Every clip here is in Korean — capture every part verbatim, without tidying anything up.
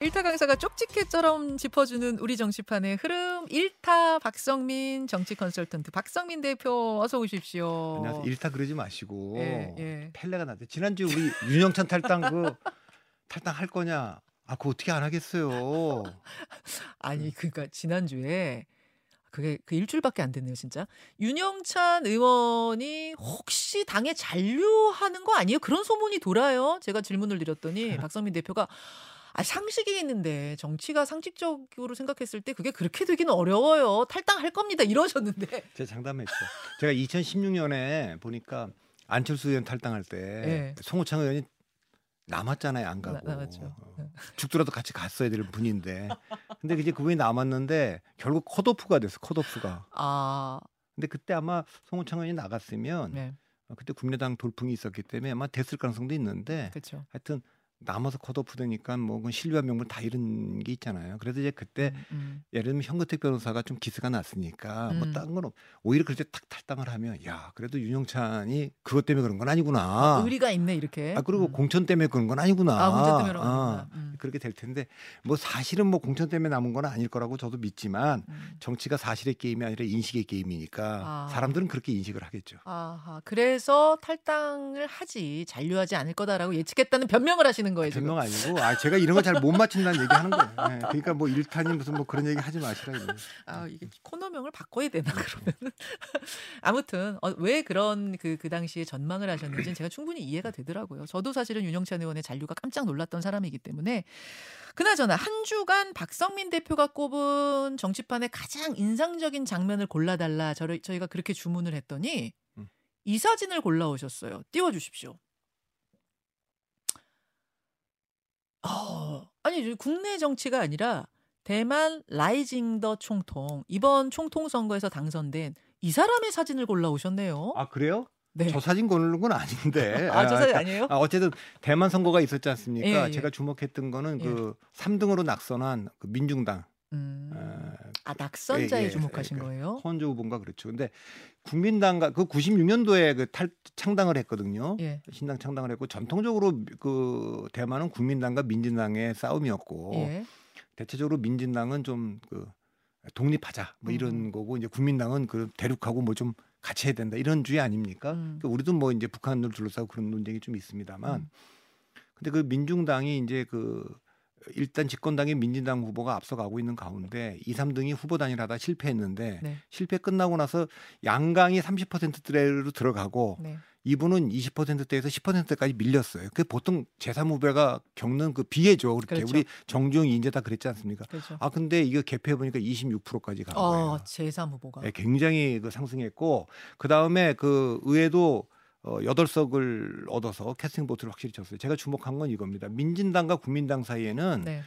일 타 강사가 쪽지게처럼 짚어주는 우리 정치판의 흐름. 일 타 박성민 정치 컨설턴트 박성민 대표 어서 오십시오. 안녕하세요. 일 타 그러지 마시고 예, 예. 펠레가 나한테 지난주 우리 윤영찬 탈당 그 탈당할 거냐. 아 그거 어떻게 안 하겠어요. 아니 그러니까 지난주에 그게 그 일주일밖에 안 됐네요 진짜. 윤영찬 의원이 혹시 당에 잔류하는 거 아니에요? 그런 소문이 돌아요. 제가 질문을 드렸더니 박성민 대표가 아, 상식이 있는데 정치가 상식적으로 생각했을 때 그게 그렇게 되기는 어려워요. 탈당할 겁니다. 이러셨는데. 제가 장담했죠. 제가 이천십육 년에 보니까 안철수 의원 탈당할 때 네. 송호창 의원이 남았잖아요. 안 가고. 나, 남았죠. 죽더라도 같이 갔어야 될 분인데. 근데 이제 그분이 남았는데 결국 컷오프가 됐어. 컷오프가. 아. 근데 그때 아마 송호창 의원이 나갔으면 네. 그때 국민의당 돌풍이 있었기 때문에 아마 됐을 가능성도 있는데. 그렇죠. 하여튼. 남아서 컷오프 되니까 뭐 그 신뢰와 명분 다 이런 게 있잖아요. 그래서 이제 그때 음, 음. 예를 들면 현근택 변호사가 좀 기스가 났으니까 음. 뭐 다른 건 없. 오히려 그때 탁 탈당을 하면 야 그래도 윤영찬이 그것 때문에 그런 건 아니구나. 의리가 있네 이렇게. 아 그리고 음. 공천 때문에 그런 건 아니구나. 아 공천 때문에 그런 아, 음. 그렇게 될 텐데 뭐 사실은 뭐 공천 때문에 남은 건 아닐 거라고 저도 믿지만 음. 정치가 사실의 게임이 아니라 인식의 게임이니까 아. 사람들은 그렇게 인식을 하겠죠. 아하 그래서 탈당을 하지 잔류하지 않을 거다라고 예측했다는 변명을 하시는. 거예요, 변명 아니고 아 제가 이런 걸 잘 못 맞춘다는 얘기하는 거예요. 네, 그러니까 뭐 일탄이 무슨 뭐 그런 얘기 하지 마시라. 이거. 아 이게 코너명을 바꿔야 되나 그러면. 아무튼 어, 왜 그런 그, 그 당시에 전망을 하셨는지는 제가 충분히 이해가 되더라고요. 저도 사실은 윤영찬 의원의 잔류가 깜짝 놀랐던 사람이기 때문에. 그나저나 한 주간 박성민 대표가 꼽은 정치판의 가장 인상적인 장면을 골라달라 저를, 저희가 그렇게 주문을 했더니 음. 이 사진을 골라오셨어요. 띄워주십시오. 어, 아니 국내 정치가 아니라 대만 라이징 더 총통 이번 총통 선거에서 당선된 이 사람의 사진을 골라오셨네요. 아 그래요? 네. 저 사진 고르는 건 아닌데. 아, 아, 저 사진 아니에요? 아, 어쨌든 대만 선거가 있었지 않습니까? 예, 예. 제가 주목했던 거는 그 예. 삼 등으로 낙선한 그 민중당. 음. 아, 아 낙선자에 예, 예, 주목하신 예, 예. 거예요? 헌주 후보인가 그렇죠. 근데 국민당과 그 구십육 년도에 그 탈 창당을 했거든요. 예. 신당 창당을 했고 전통적으로 그 대만은 국민당과 민진당의 싸움이었고 예. 대체적으로 민진당은 좀 그 독립하자 뭐 이런 음. 거고 이제 국민당은 그 대륙하고 뭐 좀 같이 해야 된다 이런 주의 아닙니까? 음. 그러니까 우리도 뭐 이제 북한을 둘러싸고 그런 논쟁이 좀 있습니다만 음. 근데 그 민중당이 이제 그 일단 집권당인 민진당 후보가 앞서가고 있는 가운데 이, 삼 등이 후보 단일화 하다 실패했는데 네. 실패 끝나고 나서 양강이 삼십 퍼센트대로 들어가고 네. 이분은 이십 퍼센트대에서 십 퍼센트대까지 밀렸어요. 그게 보통 제삼 후배가 겪는 그 비애죠. 그렇게 그렇죠. 우리 정주영 인재 다 그랬지 않습니까? 그렇죠. 아 근데 이거 개표해 보니까 이십육 퍼센트까지 간 어, 거예요. 제삼 후보가 네, 굉장히 그 상승했고 그 다음에 그 의회도 어, 여덟 석을 얻어서 캐스팅 보트를 확실히 쳤어요. 제가 주목한 건 이겁니다. 민진당과 국민당 사이에는 네.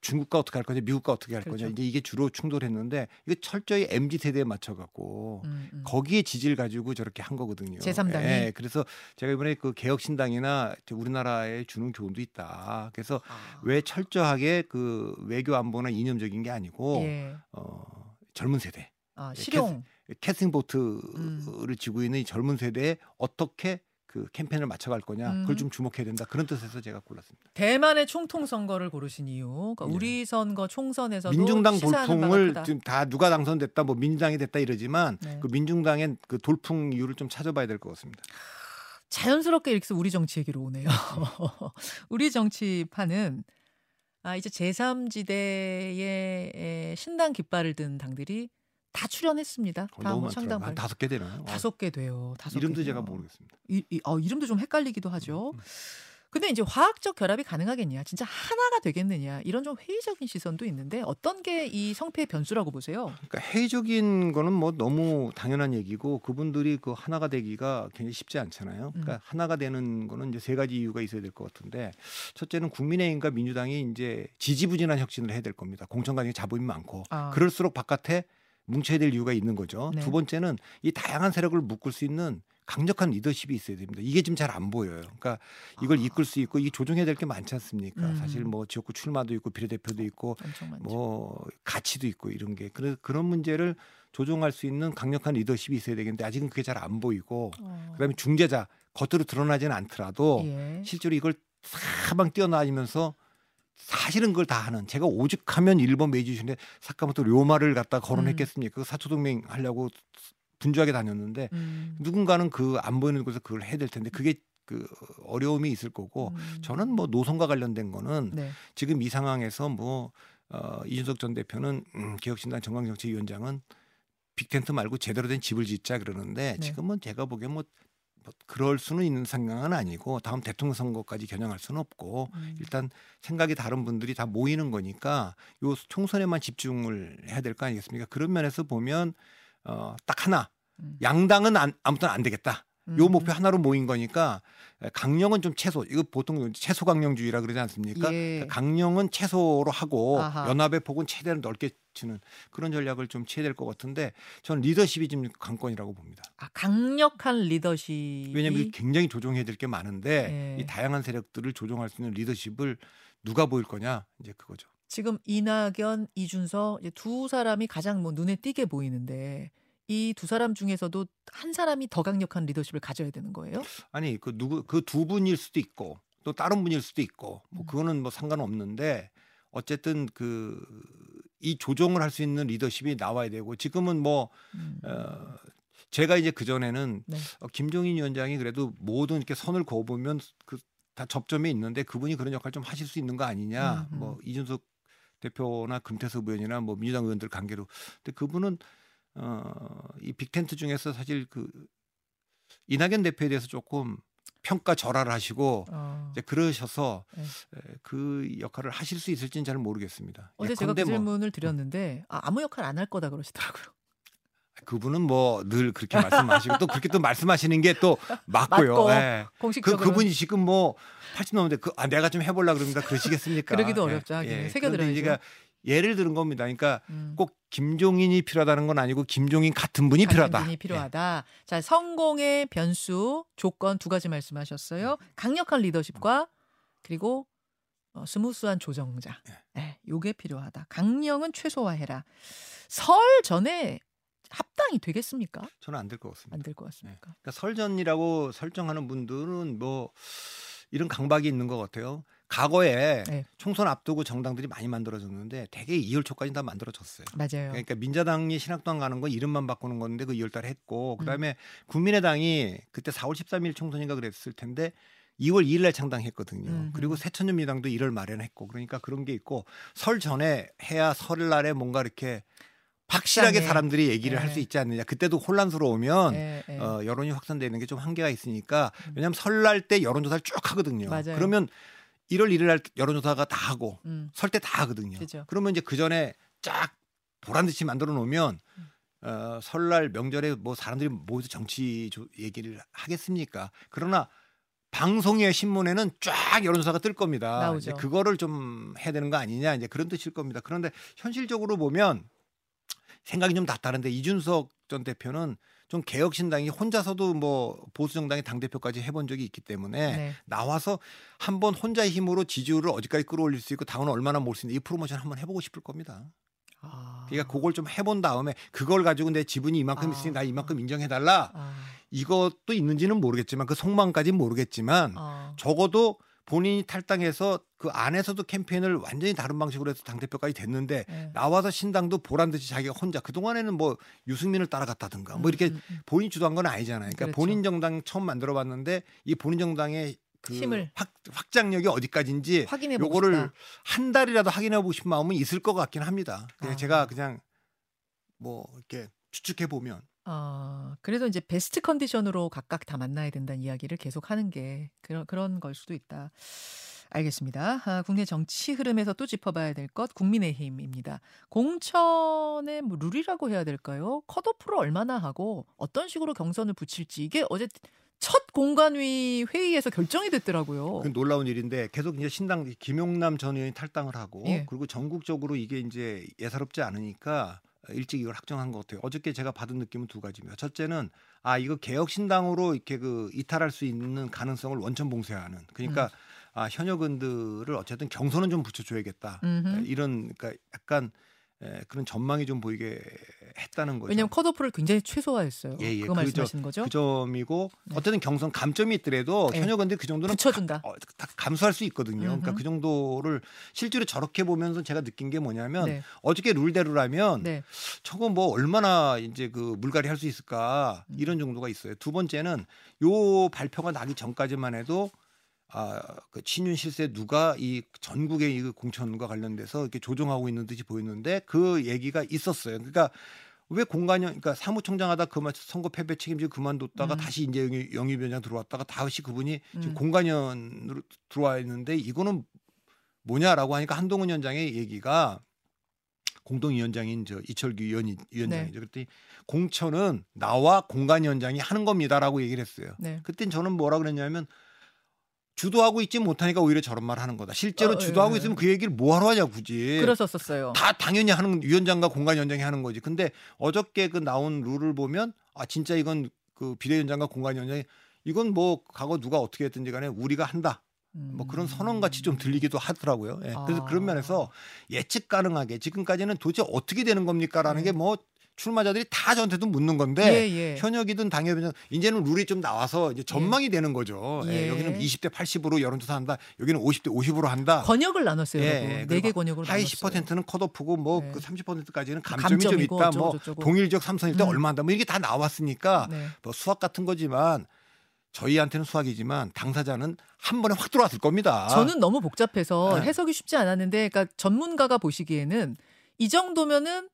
중국과 어떻게 할 거냐, 미국과 어떻게 할 그렇죠. 거냐. 이제 이게 주로 충돌했는데 이거 철저히 엠지 세대에 맞춰갖고 음, 음. 거기에 지지를 가지고 저렇게 한 거거든요. 제삼 당이. 예, 그래서 제가 이번에 그 개혁신당이나 우리나라에 주는 교훈도 있다. 그래서 아. 왜 철저하게 그 외교 안보나 이념적인 게 아니고 예. 어, 젊은 세대. 아, 실용. 캐스팅 보트를 음. 쥐고 있는 이 젊은 세대에 어떻게 그 캠페인을 맞춰갈 거냐 음. 그걸 좀 주목해야 된다 그런 뜻에서 제가 골랐습니다. 대만의 총통 선거를 고르신 이유, 그러니까 네. 우리 선거 총선에서도 민중당 돌풍을 지금 다 누가 당선됐다, 뭐 민주당이 됐다 이러지만 네. 그 민중당의 그 돌풍 이유를 좀 찾아봐야 될 것 같습니다. 자연스럽게 이렇게 우리 정치 얘기로 오네요. 우리 정치판은. 아 이제 제삼 지대의 신당 깃발을 든 당들이. 다 출연했습니다. 어, 너무 많더라고요. 한 다섯 개 되나요? 다섯 개 돼요. 다섯 이름도 개 돼요. 제가 모르겠습니다. 이, 이, 어, 이름도 좀 헷갈리기도 하죠. 음, 음. 근데 이제 화학적 결합이 가능하겠냐, 진짜 하나가 되겠느냐 이런 좀 회의적인 시선도 있는데 어떤 게 이 성패의 변수라고 보세요? 그러니까 회의적인 거는 뭐 너무 당연한 얘기고 그분들이 그 하나가 되기가 굉장히 쉽지 않잖아요. 그러니까 음. 하나가 되는 거는 이제 세 가지 이유가 있어야 될 것 같은데 첫째는 국민의힘과 민주당이 이제 지지부진한 혁신을 해야 될 겁니다. 공천 관계 잡음이 많고 아. 그럴수록 바깥에 뭉쳐야 될 이유가 있는 거죠. 네. 두 번째는 이 다양한 세력을 묶을 수 있는 강력한 리더십이 있어야 됩니다. 이게 지금 잘 안 보여요. 그러니까 이걸 아. 이끌 수 있고 이 조정해야 될 게 많지 않습니까? 음. 사실 뭐 지역구 출마도 있고 비례대표도 있고 뭐 가치도 있고 이런 게 그래서 그런 문제를 조정할 수 있는 강력한 리더십이 있어야 되겠는데 아직은 그게 잘 안 보이고 어. 그다음에 중재자 겉으로 드러나지는 않더라도 예. 실제로 이걸 사방 뛰어나면서 사실은 그걸 다 하는, 제가 오직하면 일본 메이지신데 사카모토 료마를 갖다 거론했겠습니까? 음. 사초동맹 하려고 분주하게 다녔는데 음. 누군가는 그 안 보이는 곳에서 그걸 해야 될 텐데 그게 그 어려움이 있을 거고 음. 저는 뭐 노선과 관련된 거는 네. 지금 이 상황에서 뭐 어, 이준석 전 대표는 음, 개혁신당 정강정책위원장은 빅텐트 말고 제대로 된 집을 짓자 그러는데 네. 지금은 제가 보기엔 뭐, 뭐 그럴 수는 있는 상황은 아니고 다음 대통령 선거까지 겨냥할 수는 없고 음. 일단 생각이 다른 분들이 다 모이는 거니까 요 총선에만 집중을 해야 될 거 아니겠습니까? 그런 면에서 보면 어, 딱 하나 음. 양당은 안, 아무튼 안 되겠다. 요 음. 목표 하나로 모인 거니까 강령은 좀 최소, 이거 보통 최소 강령주의라 그러지 않습니까? 예. 강령은 최소로 하고 아하. 연합의 폭은 최대한 넓게 치는 그런 전략을 좀 취해될 것 같은데 저는 리더십이 지금 관건이라고 봅니다. 아, 강력한 리더십. 왜냐하면 굉장히 조종해야 될 게 많은데 예. 이 다양한 세력들을 조종할 수 있는 리더십을 누가 보일 거냐 이제 그거죠. 지금 이낙연, 이준석 두 사람이 가장 뭐 눈에 띄게 보이는데. 이 두 사람 중에서도 한 사람이 더 강력한 리더십을 가져야 되는 거예요? 아니 그 누구 그 두 분일 수도 있고 또 다른 분일 수도 있고 뭐 그거는 뭐 상관없는데 어쨌든 그 이 조정을 할 수 있는 리더십이 나와야 되고 지금은 뭐 음. 어, 제가 이제 그 전에는 네. 어, 김종인 위원장이 그래도 모든 이렇게 선을 그어보면 그 다 접점이 있는데 그분이 그런 역할 좀 하실 수 있는 거 아니냐 음, 음. 뭐 이준석 대표나 금태섭 의원이나 뭐 민주당 의원들 관계로 근데 그분은 어, 이 빅텐트 중에서 사실 그 이낙연 대표에 대해서 조금 평가 절하를 하시고 어. 이제 그러셔서 네. 그 역할을 하실 수 있을지는 잘 모르겠습니다. 어제 제가 그 질문을 뭐, 드렸는데 아, 아무 역할 안 할 거다 그러시더라고요. 그분은 뭐 늘 그렇게 말씀하시고 또 그렇게 또 말씀하시는 게 또 맞고요. 맞고, 예. 공식적으로 그, 그분이 지금 뭐 팔십 넘는데 그, 아, 내가 좀 해보려고 그럽니다. 그러시겠습니까? 그러기도 어렵죠. 예. 예. 새겨들어야죠. 예를 들은 겁니다. 그러니까 음. 꼭 김종인이 필요하다는 건 아니고 김종인 같은 분이 같은 필요하다. 분이 필요하다. 예. 자, 성공의 변수, 조건 두 가지 말씀하셨어요. 강력한 리더십과 그리고 어, 스무스한 조정자. 예. 예, 요게 필요하다. 강령은 최소화해라. 설 전에 합당이 되겠습니까? 저는 안 될 것 같습니다. 안 될 것 같습니까? 예. 그러니까 설 전이라고 설정하는 분들은 뭐 이런 강박이 있는 것 같아요. 과거에 네. 총선 앞두고 정당들이 많이 만들어졌는데 대개 이월 초까지 다 만들어졌어요. 맞아요. 그러니까 민자당이 신학당 가는 건 이름만 바꾸는 건데 그 이월 달에 했고 그다음에 음. 국민의당이 그때 사월 십삼일 총선인가 그랬을 텐데 이월 이일 날 창당했거든요. 음. 그리고 새천년미당도 일월 말에는 했고 그러니까 그런 게 있고 설 전에 해야 설날에 뭔가 이렇게 확실하게 네. 사람들이 얘기를 네. 할 수 있지 않느냐. 그때도 혼란스러우면 네. 네. 어, 여론이 확산되는 게 좀 한계가 있으니까 음. 왜냐하면 설날 때 여론조사를 쭉 하거든요. 맞아요. 그러면 일월 일일 날 여론조사가 다 하고 음. 설 때 다 하거든요. 그죠. 그러면 이제 그 전에 쫙 보란 듯이 만들어 놓으면 음. 어, 설날 명절에 뭐 사람들이 모여서 정치 조, 얘기를 하겠습니까? 그러나 방송에 신문에는 쫙 여론조사가 뜰 겁니다. 나오죠. 이제 그거를 좀 해야 되는 거 아니냐 이제 그런 뜻일 겁니다. 그런데 현실적으로 보면 생각이 좀 다른데 이준석 전 대표는 좀 개혁신당이 혼자서도 뭐 보수정당의 당대표까지 해본 적이 있기 때문에 네. 나와서 한번 혼자의 힘으로 지지율을 어디까지 끌어올릴 수 있고 당은 얼마나 모을 수 있는지 이 프로모션 한번 해보고 싶을 겁니다. 아. 그러니까 그걸 좀 해본 다음에 그걸 가지고 내 지분이 이만큼 아. 있으니 나 이만큼 인정해달라. 아. 이것도 있는지는 모르겠지만 그 속마음까지는 모르겠지만 아. 적어도 본인이 탈당해서 그 안에서도 캠페인을 완전히 다른 방식으로 해서 당대표까지 됐는데 네. 나와서 신당도 보란듯이 자기가 혼자 그동안에는 뭐 유승민을 따라갔다든가 뭐 이렇게 본인 주도한 건 아니잖아요. 그러니까 그렇죠. 본인 정당 처음 만들어봤는데 이 본인 정당의 그 힘을. 확, 확장력이 어디까지인지 요거를 한 달이라도 확인해보고 싶은 마음은 있을 것 같긴 합니다. 그냥 아. 제가 그냥 뭐 이렇게 추측해보면. 어, 그래서 이제 베스트 컨디션으로 각각 다 만나야 된다는 이야기를 계속하는 게 그런 그런 걸 수도 있다. 알겠습니다. 아, 국내 정치 흐름에서 또 짚어봐야 될 것 국민의힘입니다. 공천의 뭐 룰이라고 해야 될까요? 컷오프를 얼마나 하고 어떤 식으로 경선을 붙일지 이게 어제 첫 공관위 회의에서 결정이 됐더라고요. 그 놀라운 일인데 계속 이제 신당 김용남 전 의원이 탈당을 하고 예. 그리고 전국적으로 이게 이제 예사롭지 않으니까. 일찍 이걸 확정한 것 같아요. 어저께 제가 받은 느낌은 두 가지입니다. 첫째는 아 이거 개혁신당으로 이렇게 그 이탈할 수 있는 가능성을 원천 봉쇄하는. 그러니까 음. 아, 현역원들을 어쨌든 경선은 좀 붙여줘야겠다. 음흠. 이런 그러니까 약간 그런 전망이 좀 보이게 했다는 거죠. 왜냐하면 컷오프를 굉장히 최소화했어요. 예, 예. 그거 그 말씀하시는 저, 거죠? 그 점이고 네. 어쨌든 경선 감점이 있더라도 네. 현역인데 그 정도는 붙여준다. 가, 어, 다 감수할 수 있거든요. 음흠. 그러니까 그 정도를 실제로 저렇게 보면서 제가 느낀 게 뭐냐면 네. 어저께 룰대로라면 네. 저거 뭐 얼마나 이제 그 물갈이 할 수 있을까 이런 정도가 있어요. 두 번째는 요 발표가 나기 전까지만 해도 아, 그 친윤 실세 누가 이 전국의 이 공천과 관련돼서 이렇게 조정하고 있는 듯이 보였는데 그 얘기가 있었어요. 그러니까 왜 공관영, 그러니까 사무총장하다 그만 선거 패배 책임지고 그만뒀다가 음. 다시 이제 영입, 영입위원장 들어왔다가 다시 그분이 음. 지금 공관연으로 들어와 있는데 이거는 뭐냐라고 하니까 한동훈 위원장의 얘기가 공동위원장인 저 이철규 위원, 위원장이죠. 네. 그랬더니 공천은 나와 공관위원장이 하는 겁니다라고 얘기를 했어요. 네. 그땐 저는 뭐라 그랬냐면 주도하고 있지 못하니까 오히려 저런 말 하는 거다. 실제로 어, 주도하고 예. 있으면 그 얘기를 뭐하러 하냐 굳이. 그랬었었어요. 다 당연히 하는 위원장과 공관위원장이 하는 거지. 근데 어저께 그 나온 룰을 보면 아 진짜 이건 그 비대위원장과 공관위원장이 이건 뭐 과거 누가 어떻게 했든지 간에 우리가 한다. 뭐 그런 선언같이 좀 들리기도 하더라고요. 예. 그래서 아. 그런 면에서 예측 가능하게 지금까지는 도대체 어떻게 되는 겁니까라는 음. 게 뭐 출마자들이 다 저한테도 묻는 건데 예, 예. 현역이든 당협이든 이제는 룰이 좀 나와서 이제 전망이 예. 되는 거죠. 예. 예, 여기는 이십 대 팔십으로 여론조사 한다. 여기는 오십 대 오십으로 한다. 권역을 나눴어요. 예, 네 개 권역으로 하위 나눴어요. 십 퍼센트는 컷오프고 뭐 예. 그 삼십 퍼센트까지는 감점이 좀 있다. 어쩌고, 뭐 저쩌고. 동일적 삼선일 때 음. 얼마 한다. 뭐 이게 다 나왔으니까 네. 뭐 수학 같은 거지만 저희한테는 수학이지만 당사자는 한 번에 확 들어왔을 겁니다. 저는 너무 복잡해서 네. 해석이 쉽지 않았는데 그러니까 전문가가 보시기에는 이 정도면은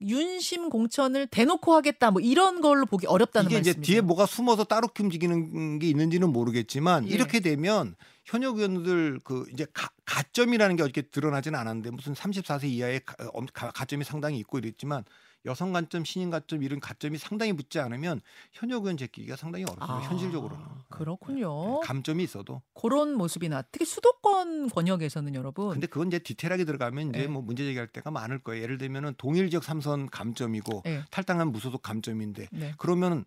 윤심 공천을 대놓고 하겠다 뭐 이런 걸로 보기 어렵다는 말씀이죠. 이게 이제 뒤에 뭐가 숨어서 따로 움직이는 게 있는지는 모르겠지만 예. 이렇게 되면 현역 의원들 그 이제 가, 가점이라는 게 어떻게 드러나지는 않았는데 무슨 삼십사 세 이하의 가, 가, 가점이 상당히 있고 이랬지만 여성 가점, 신인 가점 이런 가점이 상당히 붙지 않으면 현역 의원 제끼기가 상당히 어렵습니다. 아, 현실적으로는. 그렇군요. 감점이 있어도. 그런 모습이나 특히 수도권 권역에서는 여러분. 근데 그건 이제 디테일하게 들어가면 이제 네. 뭐 문제 제기할 때가 많을 거예요. 예를 들면은 동일 지역 삼선 감점이고 네. 탈당한 무소속 감점인데 네. 그러면은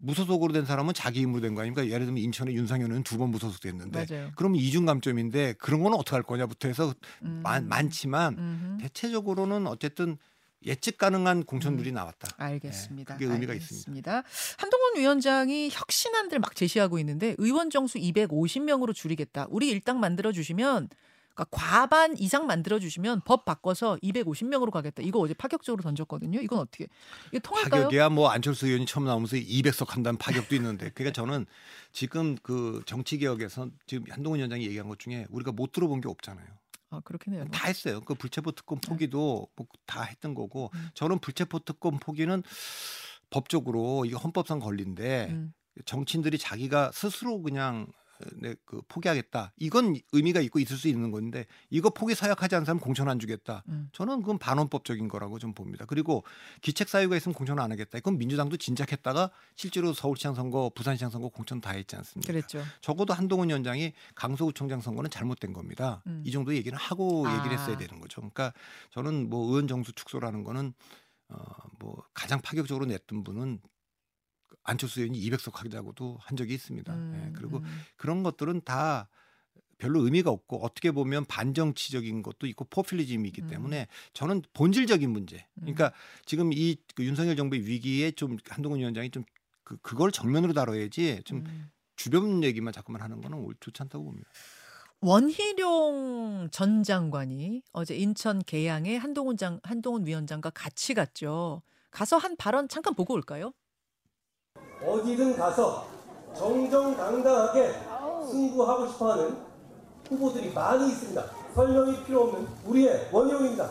무소속으로 된 사람은 자기 힘으로 된 거 아닙니까? 예를 들면 인천의 윤상현 의원 두 번 무소속 됐는데 맞아요. 그러면 이중 감점인데 그런 건 어떻게 할 거냐부터 해서 음. 많, 많지만 음흠. 대체적으로는 어쨌든 예측 가능한 공천들이 음, 나왔다. 알겠습니다. 네, 그게 의미가 알겠습니다. 있습니다. 한동훈 위원장이 혁신안들 막 제시하고 있는데 의원 정수 이백오십 명으로 줄이겠다. 우리 일당 만들어주시면 그러니까 과반 이상 만들어주시면 법 바꿔서 이백오십 명으로 가겠다. 이거 어제 파격적으로 던졌거든요. 이건 어떻게 이게 통할까요? 파격이야 뭐 안철수 의원이 처음 나오면서 이백 석 한다는 파격도 있는데 그러니까 저는 지금 그 정치개혁에서 지금 한동훈 위원장이 얘기한 것 중에 우리가 못 들어본 게 없잖아요. 아 그렇긴 해요. 다 했어요. 그 불체포 특권 포기도 네. 다 했던 거고 음. 저는 불체포 특권 포기는 법적으로 이게 헌법상 권리인데 음. 정치인들이 자기가 스스로 그냥 내 그 포기하겠다. 이건 의미가 있고 있을 수 있는 건데 이거 포기 사약하지 않은 사람 공천 안 주겠다. 음. 저는 그건 반헌법적인 거라고 좀 봅니다. 그리고 기책 사유가 있으면 공천 안 하겠다. 이건 민주당도 진작했다가 실제로 서울시장 선거, 부산시장 선거 공천 다 했지 않습니까? 그랬죠. 적어도 한동훈 위원장이 강서구청장 선거는 잘못된 겁니다. 음. 이 정도 얘기는 하고 아. 얘기를 했어야 되는 거죠. 그러니까 저는 뭐 의원 정수 축소라는 거는 어 뭐 가장 파격적으로 냈던 분은 안철수 의원이 이백 석 하자고도 한 적이 있습니다. 음, 예, 그리고 음. 그런 것들은 다 별로 의미가 없고 어떻게 보면 반정치적인 것도 있고 포퓰리즘이 있기 음. 때문에 저는 본질적인 문제. 그러니까 지금 이 그 윤석열 정부의 위기에 좀 한동훈 위원장이 좀 그, 그걸 정면으로 다뤄야지 좀 음. 주변 얘기만 자꾸만 하는 거는 좋지 않다고 봅니다. 원희룡 전 장관이 어제 인천 계양에 한동훈 장, 한동훈 위원장과 같이 갔죠. 가서 한 발언 잠깐 보고 올까요? 어디든 가서 정정당당하게 승부하고 싶어하는 후보들이 많이 있습니다. 설명이 필요 없는 우리의 원희룡입니다.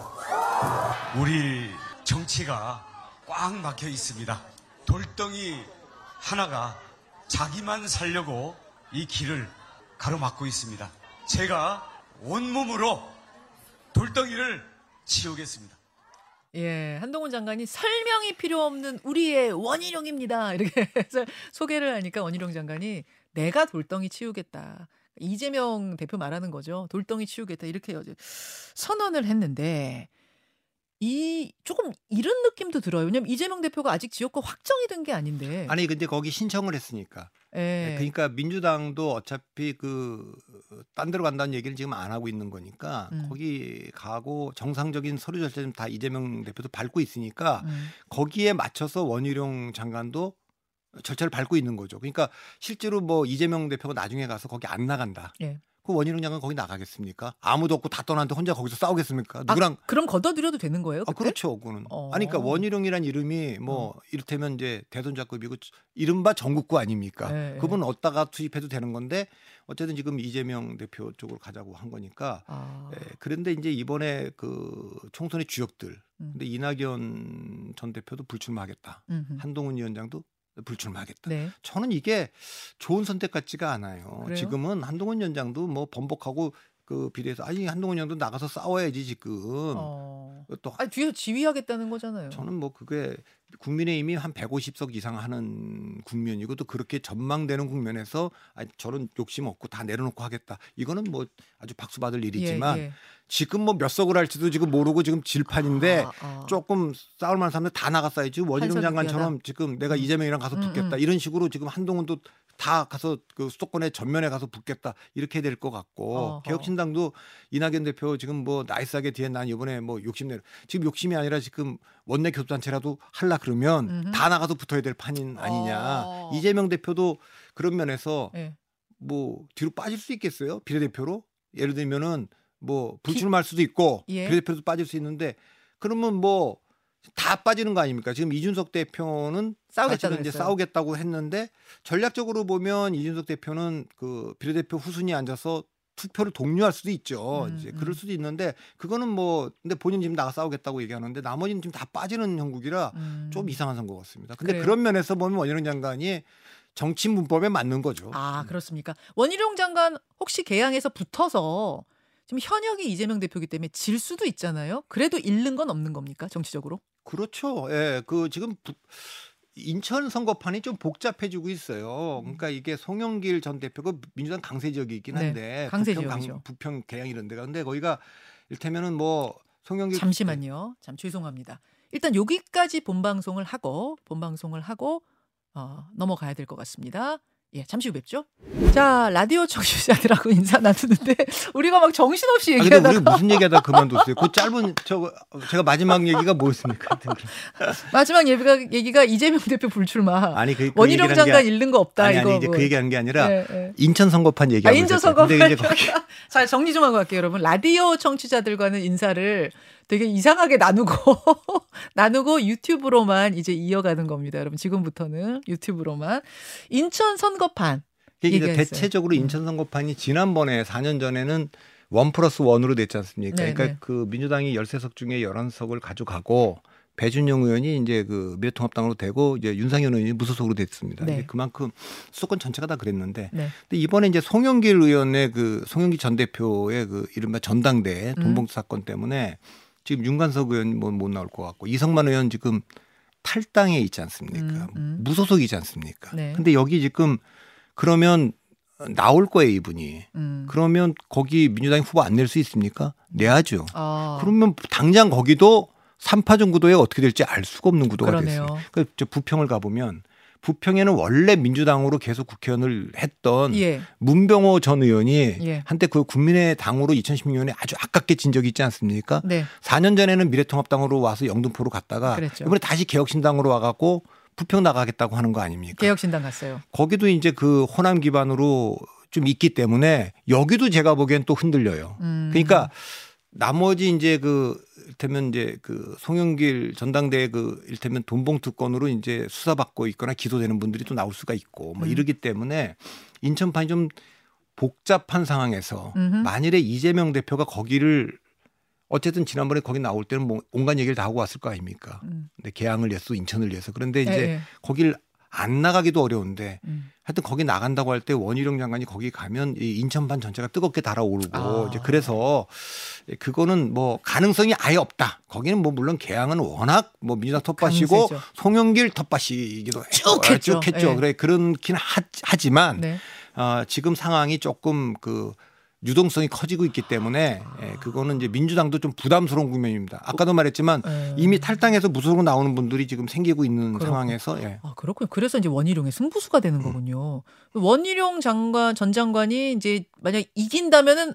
우리 정치가 꽉 막혀 있습니다. 돌덩이 하나가 자기만 살려고 이 길을 가로막고 있습니다. 제가 온몸으로 돌덩이를 치우겠습니다. 예, 한동훈 장관이 설명이 필요 없는 우리의 원희룡입니다. 이렇게 해서 소개를 하니까 원희룡 장관이 내가 돌덩이 치우겠다. 이재명 대표 말하는 거죠. 돌덩이 치우겠다. 이렇게 선언을 했는데 이 조금 이런 느낌도 들어요. 왜냐하면 이재명 대표가 아직 지역구 확정이 된 게 아닌데. 아니 근데 거기 신청을 했으니까. 예. 그러니까 민주당도 어차피 그 딴 데로 간다는 얘기를 지금 안 하고 있는 거니까 음. 거기 가고 정상적인 서류 절차는 다 이재명 대표도 밟고 있으니까 음. 거기에 맞춰서 원희룡 장관도 절차를 밟고 있는 거죠. 그러니까 실제로 뭐 이재명 대표가 나중에 가서 거기 안 나간다. 예. 그 원희룡 장관 거기 나가겠습니까? 아무도 없고 다 떠났는데 혼자 거기서 싸우겠습니까? 누구랑? 아, 그럼 걷어들여도 되는 거예요? 그때? 아, 그렇죠. 그거는. 어. 아니, 그러니까 원희룡이란 이름이 뭐 어. 이를테면 이제 대선자급이고 이른바 전국구 아닙니까? 네, 그분 네. 어디다가 투입해도 되는 건데 어쨌든 지금 이재명 대표 쪽으로 가자고 한 거니까. 아. 예, 그런데 이제 이번에 그 총선의 주역들. 음. 근데 이낙연 전 대표도 불출마하겠다. 음흠. 한동훈 위원장도. 불출마하겠다. 네. 저는 이게 좋은 선택 같지가 않아요. 그래요? 지금은 한동훈 위원장도 뭐 번복하고 그 비례해서 아니 한동훈 위원장도 나가서 싸워야지 지금. 어... 또 아니, 뒤에서 지휘하겠다는 거잖아요. 저는 뭐 그게 국민의힘이 한 백오십 석 이상 하는 국면이고 또 그렇게 전망되는 국면에서 아니, 저런 욕심 없고 다 내려놓고 하겠다. 이거는 뭐 아주 박수 받을 일이지만 예, 예. 지금 뭐 몇 석을 할지도 지금 모르고 지금 질판인데 아, 아. 조금 싸울 만한 사람들 다 나갔어야지. 원희룡 장관처럼 지금 내가 이재명이랑 가서 음, 붙겠다. 음. 이런 식으로 지금 한동훈도 다 가서 그 수도권의 전면에 가서 붙겠다. 이렇게 될 것 같고 어허. 개혁신당도 이낙연 대표 지금 뭐 나이스하게 뒤에 난 이번에 뭐 욕심내려. 지금 욕심이 아니라 지금 원내 교섭단체라도 할라 그러면 음흠. 다 나가서 붙어야 될 판인 아니냐. 어. 이재명 대표도 그런 면에서 네. 뭐 뒤로 빠질 수 있겠어요? 비례대표로? 예를 들면은 뭐 불출마할 수도 있고 예. 비례대표도 빠질 수 있는데 그러면 뭐 다 빠지는 거 아닙니까? 지금 이준석 대표는 싸우겠다고 이제 싸우겠다고 했는데 전략적으로 보면 이준석 대표는 그 비례대표 후순위에 앉아서 투표를 독려할 수도 있죠. 음, 이제 그럴 수도 있는데 그거는 뭐 근데 본인 지금 나가 싸우겠다고 얘기하는데 나머지는 지금 다 빠지는 형국이라 음. 좀 이상한 선거 같습니다. 근데 그래요. 그런 면에서 보면 원희룡 장관이 정치 문법에 맞는 거죠. 아 그렇습니까? 원희룡 장관 혹시 개항에서 붙어서 지금 현역이 이재명 대표이기 때문에 질 수도 있잖아요. 그래도 잃는 건 없는 겁니까? 정치적으로? 그렇죠. 예, 그 지금 부, 인천 선거판이 좀 복잡해지고 있어요. 그러니까 이게 송영길 전 대표가 민주당 강세 지역이 있긴 한데 네, 강세 지역이죠. 부평, 계양 이런 데가. 근데 거기가 일테면은 뭐 송영길 잠시만요. 네. 참 죄송합니다. 일단 여기까지 본 방송을 하고 본 방송을 하고 어, 넘어가야 될 것 같습니다. 예, 잠시 후 뵙죠. 자, 라디오 청취자들하고 인사 나누는데 우리가 막 정신없이 얘기하다가 아, 우리 무슨 얘기하다 그만뒀어요. 그 짧은 저 제가 마지막 얘기가 뭐였습니까? 마지막 얘기가 얘기가 이재명 대표 불출마. 아니 그, 그 원희룡 장관 잃는 거 없다 아니, 이거. 아니 이제 그 얘기한 게 아니라 네, 네. 인천 선거판 얘기하고 있어요. 아, 인천 선거판. 근데 이제 거기... 자, 정리 좀 하고 갈게요, 여러분. 라디오 청취자들과는 인사를 되게 이상하게 나누고 나누고 유튜브로만 이제 이어가는 겁니다. 여러분 지금부터는 유튜브로만 인천 선거판 얘기했어요. 대체적으로 인천 선거판이 지난번에 사 년 전에는 일 플러스 일으로 됐지 않습니까? 네네. 그러니까 그 민주당이 십삼 석 중에 십일 석을 가져가고 배준영 의원이 이제 그 미래통합당으로 되고 이제 윤상현 의원이 무소속으로 됐습니다. 네. 그만큼 수도권 전체가 다 그랬는데 네. 근데 이번에 이제 송영길 의원의 그 송영길 전 대표의 그 이른바 전당대 돈봉투 음. 사건 때문에 지금 윤관석 의원 뭐 못 나올 것 같고 이성만 의원 지금 탈당에 있지 않습니까? 음, 음. 무소속이지 않습니까? 네. 근데 여기 지금 그러면 나올 거예요 이분이. 음. 그러면 거기 민주당이 후보 안 낼 수 있습니까? 내야죠. 아. 그러면 당장 거기도 삼 파전 구도에 어떻게 될지 알 수가 없는 구도가 그러네요. 됐습니다. 그러니까 부평을 가보면 부평에는 원래 민주당으로 계속 국회의원을 했던 예. 문병호 전 의원이 예. 한때 그 국민의당으로 이천십육 년에 아주 아깝게 진 적이 있지 않습니까? 네. 사 년 전에는 미래통합당으로 와서 영등포로 갔다가 그랬죠. 이번에 다시 개혁신당으로 와갖고 부평 나가겠다고 하는 거 아닙니까? 개혁신당 갔어요. 거기도 이제 그 호남 기반으로 좀 있기 때문에 여기도 제가 보기엔 또 흔들려요. 음. 그러니까 나머지 이제 그 일테면 이제 그 송영길 전당대회 그 일테면 돈봉투 건으로 이제 수사받고 있거나 기소되는 분들이 또 나올 수가 있고 뭐 음. 이러기 때문에 인천판이 좀 복잡한 상황에서 음흠. 만일에 이재명 대표가 거기를 어쨌든 지난번에 거기 나올 때는 뭐 온갖 얘기를 다 하고 왔을 거 아닙니까? 음. 근데 개항을 위해서 인천을 위해서 그런데 이제 예, 예. 거기를 안 나가기도 어려운데 음. 하여튼 거기 나간다고 할 때 원희룡 장관이 거기 가면 이 인천판 전체가 뜨겁게 달아오르고 아. 이제 그래서 그거는 뭐 가능성이 아예 없다. 거기는 뭐 물론 개항은 워낙 뭐 민주당 텃밭이고 송영길 텃밭이기도 쭉 했죠. 쭉 했죠. 네. 그래 그렇긴 하지만 네. 어, 지금 상황이 조금 그 유동성이 커지고 있기 때문에 예, 그거는 이제 민주당도 좀 부담스러운 국면입니다. 아까도 말했지만 예. 이미 탈당해서 무소속으로 나오는 분들이 지금 생기고 있는 그렇군요. 상황에서. 예. 아, 그렇군요. 그래서 이제 원희룡의 승부수가 되는 음. 거군요. 원희룡 장관 전 장관이 이제 만약 이긴다면은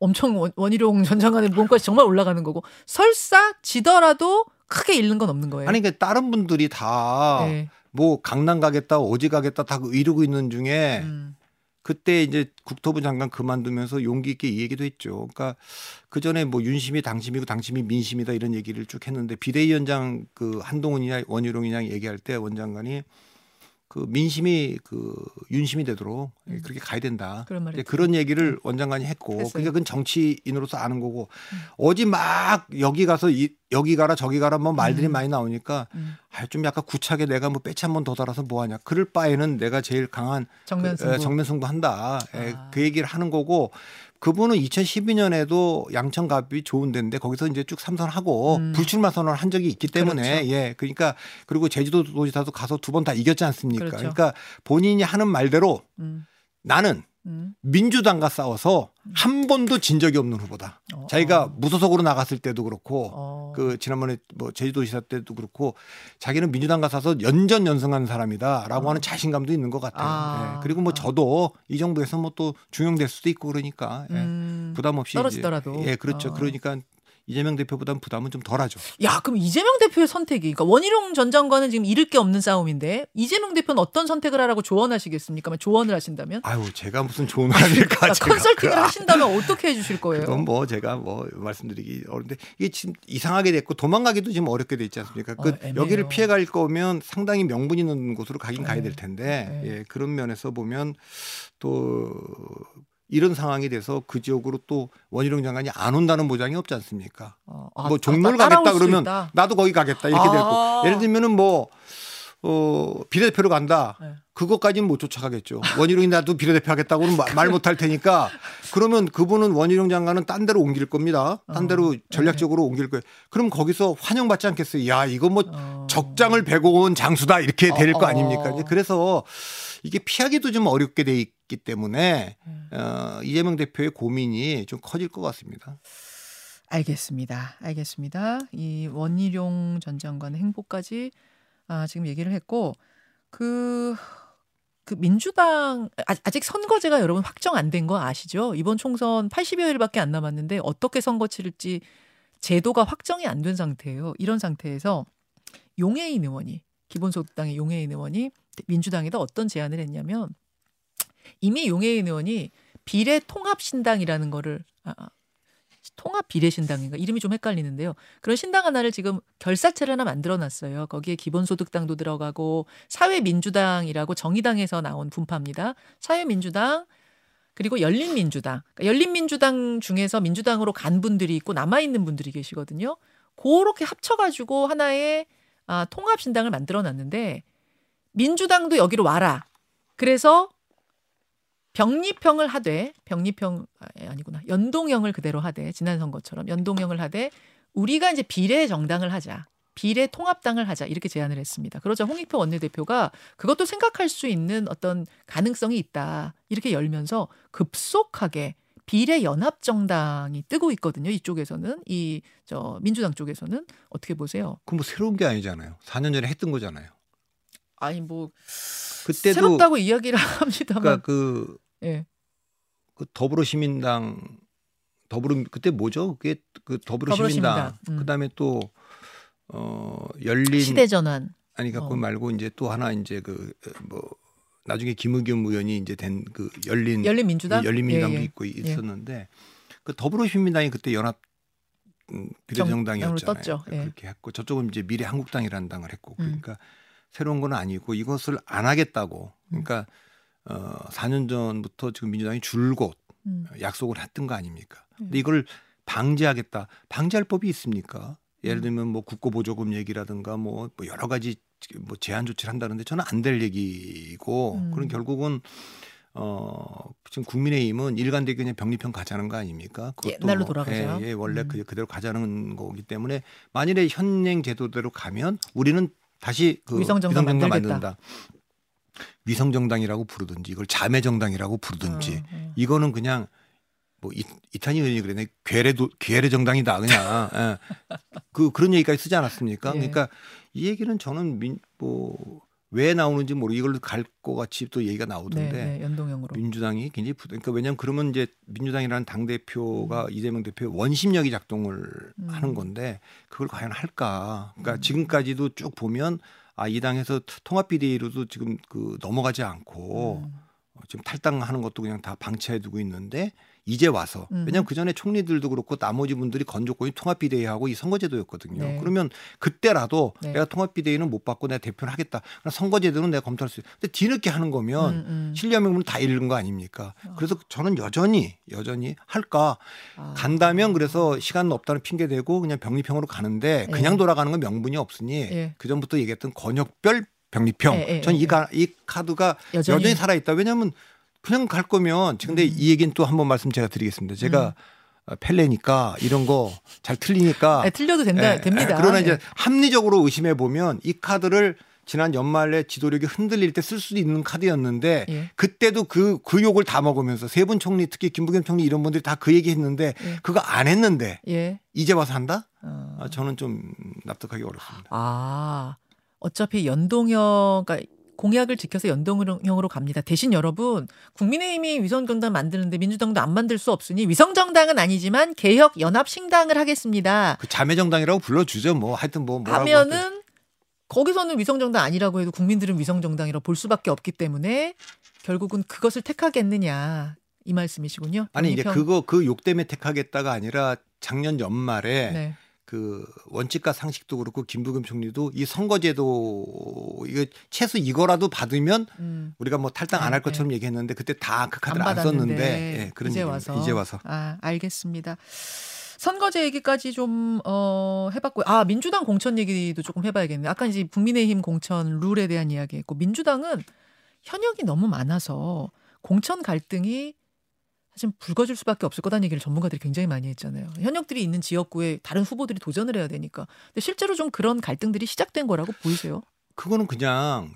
엄청 원, 원희룡 전 장관의 몸까지 정말 올라가는 거고 설사 지더라도 크게 잃는 건 없는 거예요. 아니 그러니까 다른 분들이 다 뭐 네. 강남 가겠다 오지 가겠다 다 이루고 있는 중에 음. 그때 이제 국토부 장관 그만두면서 용기 있게 이 얘기도 했죠. 그러니까 그 전에 뭐 윤심이 당심이고 당심이 민심이다 이런 얘기를 쭉 했는데 비대위원장 그 한동훈이냐 원희룡이냐 얘기할 때 원 장관이 그 민심이 그 윤심이 되도록 음. 그렇게 가야 된다. 그런, 이제 그런 얘기를 원장관이 했고, 했어요. 그러니까 그건 정치인으로서 아는 거고 음. 어디 막 여기 가서 이, 여기 가라 저기 가라 뭐 말들이 음. 많이 나오니까 음. 아, 좀 약간 구차하게 내가 뭐 빼치 한 번 더 달아서 뭐하냐. 그럴 바에는 내가 제일 강한 정면승부, 그, 에, 정면승부 한다. 아. 에, 그 얘기를 하는 거고. 그분은 이천십이 년에도 양천갑이 좋은 데인데 거기서 이제 쭉 삼선하고 음. 불출마 선언을 한 적이 있기 때문에 그렇죠. 예 그러니까 그리고 제주도지사도 가서 두 번 다 이겼지 않습니까? 그렇죠. 그러니까 본인이 하는 말대로 음. 나는 음. 민주당과 싸워서 한 번도 진 적이 없는 후보다. 어. 자기가 무소속으로 나갔을 때도 그렇고 어. 그 지난번에 뭐 제주도지사 때도 그렇고 자기는 민주당과 싸워서 연전연승한 사람이다라고 어. 하는 자신감도 있는 것 같아요. 아. 예. 그리고 뭐 저도 아. 이 정부에서 뭐 또 중용될 수도 있고 그러니까 예. 음. 부담 없이 떨어지더라도 예 그렇죠. 어. 그러니까 이재명 대표보다는 부담은 좀 덜하죠. 야 그럼 이재명 대표의 선택이 그러니까 원희룡 전 장관은 지금 잃을 게 없는 싸움인데 이재명 대표는 어떤 선택을 하라고 조언하시겠습니까? 조언을 하신다면? 아유 제가 무슨 조언을 하니까 아, 컨설팅을 그, 하신다면 어떻게 해주실 거예요? 그건 뭐 제가 뭐 말씀드리기 어려운데 이게 지금 이상하게 됐고 도망가기도 지금 어렵게 돼 있지 않습니까? 그 아, 여기를 피해갈 거면 상당히 명분 있는 곳으로 가긴 네. 가야 될 텐데 네. 예, 그런 면에서 보면 또. 이런 상황이 돼서 그 지역으로 또 원희룡 장관이 안 온다는 보장이 없지 않습니까? 어, 아, 뭐 종로를 가겠다 그러면 있다. 나도 거기 가겠다 이렇게 되고 아~ 예를 들면은 뭐 어, 비례대표로 간다. 네. 그것까지는 못 쫓아가겠죠. 원희룡이 나도 비례대표 하겠다고는 말 못할 테니까 그러면 그분은 원희룡 장관은 딴 데로 옮길 겁니다. 딴 데로 어, 전략적으로 네. 옮길 거예요. 그럼 거기서 환영받지 않겠어요. 야 이거 뭐 어. 적장을 베고 온 장수다 이렇게 될 거 어, 어. 아닙니까. 그래서 이게 피하기도 좀 어렵게 돼 있기 때문에 음. 어, 이재명 대표의 고민이 좀 커질 것 같습니다. 알겠습니다. 알겠습니다. 이 원희룡 전 장관의 행보까지 아, 지금 얘기를 했고 그, 그 민주당 아직 선거제가 여러분 확정 안 된 거 아시죠? 이번 총선 팔십여 일밖에 안 남았는데 어떻게 선거 치를지 제도가 확정이 안 된 상태예요. 이런 상태에서 용혜인 의원이 기본소득당의 용혜인 의원이 민주당에다 어떤 제안을 했냐면 이미 용혜인 의원이 비례통합신당이라는 거를 아, 통합비례신당인가 이름이 좀 헷갈리는데요. 그런 신당 하나를 지금 결사체를 하나 만들어놨어요. 거기에 기본소득당도 들어가고 사회민주당이라고 정의당에서 나온 분파입니다. 사회민주당 그리고 열린민주당. 그러니까 열린민주당 중에서 민주당으로 간 분들이 있고 남아있는 분들이 계시거든요. 그렇게 합쳐가지고 하나의 아, 통합신당을 만들어놨는데 민주당도 여기로 와라. 그래서 병립형을 하되 병립형 아니구나 연동형을 그대로 하되 지난 선거처럼 연동형을 하되 우리가 이제 비례 정당을 하자 비례 통합당을 하자 이렇게 제안을 했습니다. 그러자 홍익표 원내대표가 그것도 생각할 수 있는 어떤 가능성이 있다 이렇게 열면서 급속하게 비례 연합 정당이 뜨고 있거든요. 이쪽에서는 이 저 민주당 쪽에서는 어떻게 보세요? 그럼 뭐 새로운 게 아니잖아요. 사 년 전에 했던 거잖아요. 아니 뭐 그때도 새롭다고 이야기를 합니다만 그러니까 그 예. 그 더불어시민당 더불어 그때 뭐죠? 그게 그 더불어시민당, 더불어시민당. 음. 그다음에 또 어 열린 시대전환 아니 그거 어. 말고 이제 또 하나 이제 그 뭐 나중에 김의겸 의원이 이제 된 그 열린 열린민주당 열린민주당도 예, 예. 있고 있었는데 예. 그 더불어시민당이 그때 연합 음, 비례정당이었잖아요. 그러니까 예. 그렇게 했고 저쪽은 이제 미래한국당이라는 당을 했고 그러니까 음. 새로운 건 아니고 이것을 안 하겠다고 그러니까 어, 사 년 전부터 지금 민주당이 줄곧 음. 약속을 했던 거 아닙니까? 음. 근데 이걸 방지하겠다. 방지할 법이 있습니까? 예를 들면 뭐 국고보조금 얘기라든가 뭐 여러 가지 뭐 제한 조치를 한다는데 저는 안 될 얘기고 음. 그럼 결국은 어, 지금 국민의힘은 일관되게 그냥 병립형 가자는 거 아닙니까? 옛날로 돌아가죠. 예, 예, 원래 음. 그대로 가자는 거기 때문에 만일에 현행 제도대로 가면 우리는 다시 그 위성정당, 위성정당 만든다. 위성정당이라고 부르든지 이걸 자매정당이라고 부르든지 어, 어. 이거는 그냥 뭐 이, 이탄희 의원이 그랬네. 괴뢰도 괴뢰 정당이다 그냥. 예. 그 그런 얘기까지 쓰지 않았습니까? 예. 그러니까 이 얘기는 저는 민, 뭐 왜 나오는지 모르 이걸로 갈 것 같이 또 얘기가 나오던데. 네, 네, 연동형으로. 민주당이 굉장히 부담. 그러니까 왜냐면 그러면 이제 민주당이라는 당 대표가 음. 이재명 대표의 원심력이 작동을 음. 하는 건데 그걸 과연 할까? 그러니까 음. 지금까지도 쭉 보면 아, 이 당에서 통합 비대위로도 지금 그 넘어가지 않고 음. 지금 탈당하는 것도 그냥 다 방치해 두고 있는데 이제 와서 음. 왜냐하면 그전에 총리들도 그렇고 나머지 분들이 건조권이 통합비대위하고 이 선거제도였거든요. 네. 그러면 그때라도 네. 내가 통합비대위는 못 받고 내가 대표를 하겠다. 그러나 선거제도는 내가 검토할 수 있다. 근데 뒤늦게 하는 거면 음, 음. 신뢰명분 다 잃는 거 아닙니까? 어. 그래서 저는 여전히 여전히 할까. 아. 간다면 그래서 시간 없다는 핑계대고 그냥 병리평으로 가는데 그냥 예. 돌아가는 건 명분이 없으니 예. 그전부터 얘기했던 권역별 병리평. 전 이 이 카드가 여전히, 여전히 살아있다. 왜냐하면 그냥 갈 거면 근데 음. 이 얘기는 또 한 번 말씀 제가 드리겠습니다. 제가 음. 펠레니까 이런 거 잘 틀리니까 네, 틀려도 된다, 예, 됩니다. 그러나 이제 예. 합리적으로 의심해 보면 이 카드를 지난 연말에 지도력이 흔들릴 때 쓸 수도 있는 카드였는데 예. 그때도 그, 그 욕을 다 먹으면서 세 분 총리 특히 김부겸 총리 이런 분들이 다 그 얘기했는데 예. 그거 안 했는데 예. 이제 와서 한다? 어. 저는 좀 납득하기 어렵습니다. 아 어차피 연동형 그러니까 공약을 지켜서 연동형으로 갑니다. 대신 여러분 국민의힘이 위성정당 만드는데 민주당도 안 만들 수 없으니 위성정당은 아니지만 개혁연합신당을 하겠습니다. 그 자매정당이라고 불러주죠. 뭐 하여튼 뭐 뭐라고 하면은 거기서는 위성정당 아니라고 해도 국민들은 위성정당이라고 볼 수밖에 없기 때문에 결국은 그것을 택하겠느냐 이 말씀이시군요. 아니 이제 평... 그거 그 욕 때문에 택하겠다가 아니라 작년 연말에. 네. 그 원칙과 상식도 그렇고 김부겸 총리도 이 선거제도 이거 최소 이거라도 받으면 음. 우리가 뭐 탈당 안 할 것처럼 네. 얘기했는데 그때 다 그 카드를 안, 안 썼는데 네, 그런 이제 와서 이제 와서 아 알겠습니다. 선거제 얘기까지 좀 어, 해봤고요. 아 민주당 공천 얘기도 조금 해봐야겠네요. 아까 이제 국민의힘 공천 룰에 대한 이야기했고 민주당은 현역이 너무 많아서 공천 갈등이 지금 불거질 수밖에 없을 거다는 얘기를 전문가들이 굉장히 많이 했잖아요. 현역들이 있는 지역구에 다른 후보들이 도전을 해야 되니까. 근데 실제로 좀 그런 갈등들이 시작된 거라고 보이세요? 그거는 그냥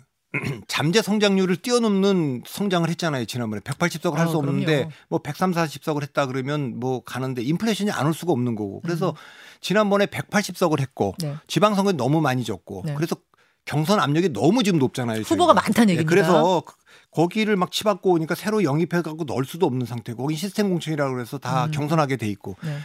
잠재 성장률을 뛰어넘는 성장을 했잖아요. 지난번에 백팔십 석을 할 수 어, 없는데 뭐 백삼십, 사십 석을 했다 그러면 뭐 가는데 인플레이션이 안 올 수가 없는 거고. 그래서 음. 지난번에 백팔십 석을 했고 네. 지방선거에 너무 많이 졌고 네. 그래서 경선 압력이 너무 지금 높잖아요. 후보가 저희가. 많다는 얘기입니다. 네, 그래서 거기를 막 치받고 오니까 새로 영입해갖고 넣을 수도 없는 상태고 거기 시스템 공천이라고 해서 다 음. 경선하게 돼 있고 네.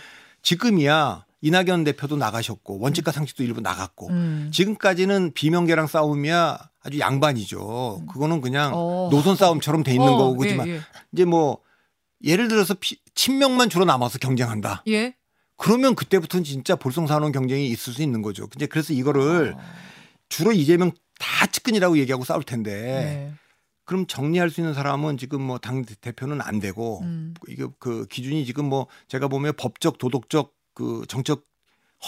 지금이야 이낙연 대표도 나가셨고 원칙과 상식도 일부 나갔고 음. 지금까지는 비명계랑 싸움이야 아주 양반이죠. 그거는 그냥 어. 노선 싸움처럼 돼 있는 어, 거고 그렇지만 예, 예. 이제 뭐 예를 들어서 피, 친명만 주로 남아서 경쟁한다. 예. 그러면 그때부터는 진짜 볼썽사나운 경쟁이 있을 수 있는 거죠. 근데 그래서 이거를 어. 주로 이재명 다 측근이라고 얘기하고 싸울 텐데 네. 그럼 정리할 수 있는 사람은 지금 뭐 당 대표는 안 되고 음. 이게 그 기준이 지금 뭐 제가 보면 법적 도덕적 그 정적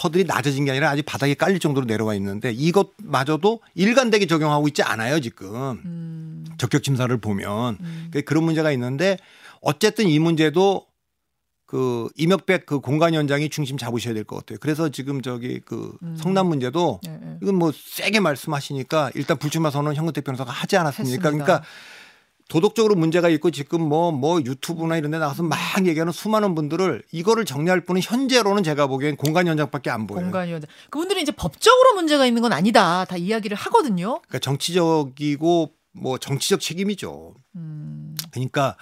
허들이 낮아진 게 아니라 아직 바닥에 깔릴 정도로 내려와 있는데 이것마저도 일관되게 적용하고 있지 않아요 지금 음. 적격 심사를 보면 음. 그러니까 그런 문제가 있는데 어쨌든 이 문제도 그 임혁백 그 공관위원장이 중심 잡으셔야 될 것 같아요. 그래서 지금 저기 그 음. 성남 문제도 네, 네. 이건 뭐 세게 말씀하시니까 일단 불출마 선언 현근택 변호사가 하지 않았습니까? 했습니다. 그러니까 도덕적으로 문제가 있고 지금 뭐, 뭐 유튜브나 이런 데 나가서 막 얘기하는 수많은 분들을 이거를 정리할 분은 현재로는 제가 보기엔 공관위원장밖에 안 보여요. 공관위원장. 그분들은 이제 법적으로 문제가 있는 건 아니다. 다 이야기를 하거든요. 그러니까 정치적이고 뭐 정치적 책임이죠. 음. 그러니까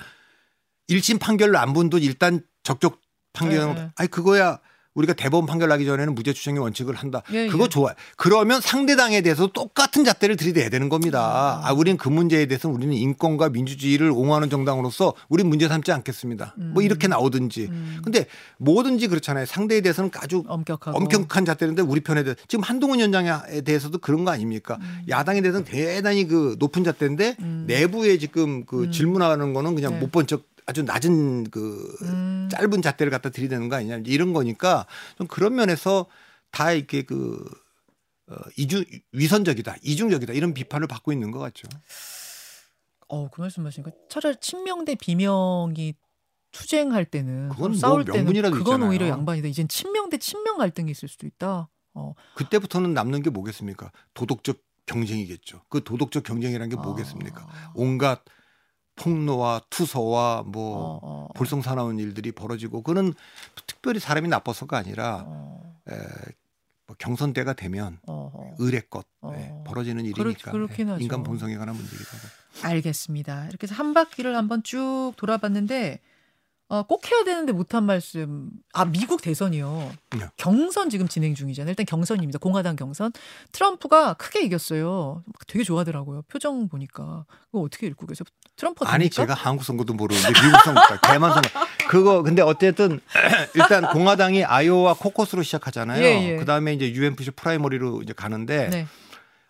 일심 판결로 안 본 돈 일단 적격 판결, 네. 아니 그거야 우리가 대법원 판결 나기 전에는 무죄 추정의 원칙을 한다. 예, 그거 예. 좋아요. 그러면 상대당에 대해서 똑같은 잣대를 들이대야 되는 겁니다. 아, 우리는 그 문제에 대해서 우리는 인권과 민주주의를 옹호하는 정당으로서 우린 문제 삼지 않겠습니다. 음. 뭐 이렇게 나오든지. 음. 근데 뭐든지 그렇잖아요. 상대에 대해서는 아주 엄격하고. 엄격한 잣대인데 우리 편에 대해서 지금 한동훈 위원장에 대해서도 그런 거 아닙니까? 음. 야당에 대해서는 대단히 그 높은 잣대인데 음. 내부에 지금 그 음. 질문하는 거는 그냥 네. 못 본 척. 아주 낮은 그 음. 짧은 잣대를 갖다 들이대는 거 아니냐 이런 거니까 좀 그런 면에서 다 이렇게 그 어, 이중 위선적이다, 이중적이다 이런 비판을 받고 있는 것 같죠. 어, 그 말씀하시니까 차라리 친명 대 비명이 투쟁할 때는 그건 싸울 뭐 때는 그건 있잖아요. 오히려 양반이다. 이젠 친명 대 친명 갈등이 있을 수도 있다. 어. 그때부터는 남는 게 뭐겠습니까? 도덕적 경쟁이겠죠. 그 도덕적 경쟁이라는 게 뭐겠습니까? 아. 온갖 폭로와 투서와 뭐 어, 어. 볼썽사나운 일들이 벌어지고, 그거는 특별히 사람이 나빠서가 아니라 어. 에, 뭐 경선대가 되면 어. 의례껏 어. 예, 벌어지는 일이니까 그렇, 예, 인간 본성에 관한 문제이기도 하고. 알겠습니다. 이렇게 해서 한 바퀴를 한번 쭉 돌아봤는데 어, 꼭 해야 되는데 못한 말씀. 아, 미국 대선이요. 네. 경선 지금 진행 중이잖아요. 일단 경선입니다. 공화당 경선. 트럼프가 크게 이겼어요. 되게 좋아하더라고요. 표정 보니까. 그거 어떻게 읽고 계세요? 트럼프 됩니까? 아니, 제가 한국 선거도 모르는데 미국 선거, 대만 선거. 그거 근데 어쨌든 일단 공화당이 아이오와 코커스로 시작하잖아요. 예, 예. 그다음에 이제 유엠피씨 프라이머리로 이제 가는데 네.